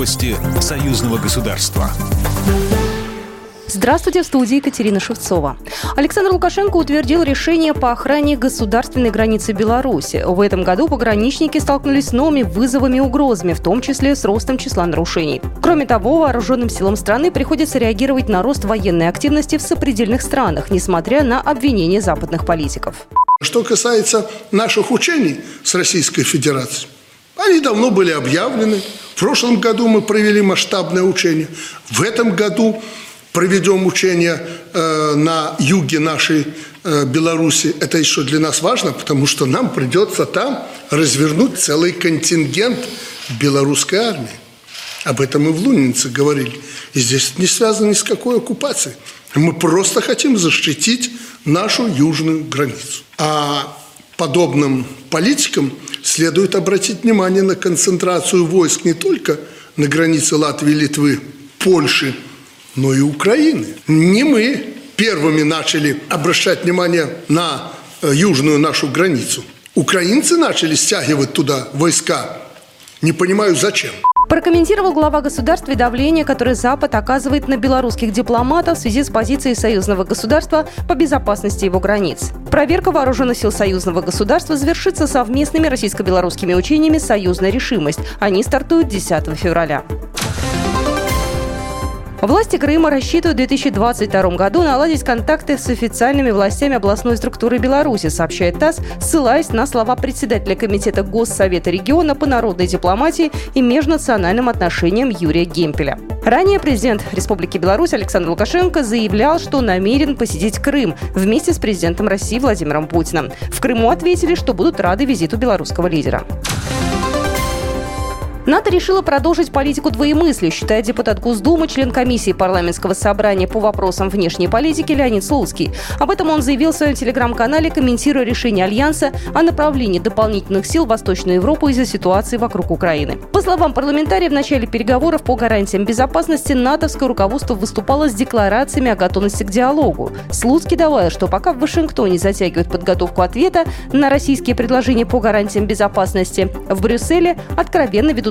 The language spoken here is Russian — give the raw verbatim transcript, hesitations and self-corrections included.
Новости союзного государства. Здравствуйте, в студии Екатерина Шевцова. Александр Лукашенко утвердил решение по охране государственной границы Беларуси. В этом году пограничники столкнулись с новыми вызовами и угрозами, в том числе с ростом числа нарушений. Кроме того, вооруженным силам страны приходится реагировать на рост военной активности в сопредельных странах, несмотря на обвинения западных политиков. Что касается наших учений с Российской Федерацией, они давно были объявлены. В прошлом году мы провели масштабное учение. В этом году проведем учения э, на юге нашей э, Беларуси. Это еще для нас важно, потому что нам придется там развернуть целый контингент белорусской армии. Об этом мы в Лунице говорили. И здесь не связано ни с какой оккупацией. Мы просто хотим защитить нашу южную границу. А подобным политикам следует обратить внимание на концентрацию войск не только на границе Латвии, Литвы, Польши, но и Украины. Не мы первыми начали обращать внимание на южную нашу границу. Украинцы начали стягивать туда войска. Не понимаю, зачем. Прокомментировал глава государства давление, которое Запад оказывает на белорусских дипломатов в связи с позицией союзного государства по безопасности его границ. Проверка вооруженных сил союзного государства завершится совместными российско-белорусскими учениями «Союзная решимость». Они стартуют десятого февраля. Власти Крыма рассчитывают в две тысячи двадцать втором году наладить контакты с официальными властями областной структуры Беларуси, сообщает ТАСС, ссылаясь на слова председателя Комитета Госсовета региона по народной дипломатии и межнациональным отношениям Юрия Гемпеля. Ранее президент Республики Беларусь Александр Лукашенко заявлял, что намерен посетить Крым вместе с президентом России Владимиром Путиным. В Крыму ответили, что будут рады визиту белорусского лидера. НАТО решило продолжить политику двоемыслия, считает депутат Госдумы, член комиссии парламентского собрания по вопросам внешней политики Леонид Слуцкий. Об этом он заявил в своем телеграм-канале, комментируя решение Альянса о направлении дополнительных сил в Восточную Европу из-за ситуации вокруг Украины. По словам парламентария, в начале переговоров по гарантиям безопасности натовское руководство выступало с декларациями о готовности к диалогу. Слуцкий добавил, что пока в Вашингтоне затягивают подготовку ответа на российские предложения по гарантиям безопасности, в Брюсселе откровенно ведут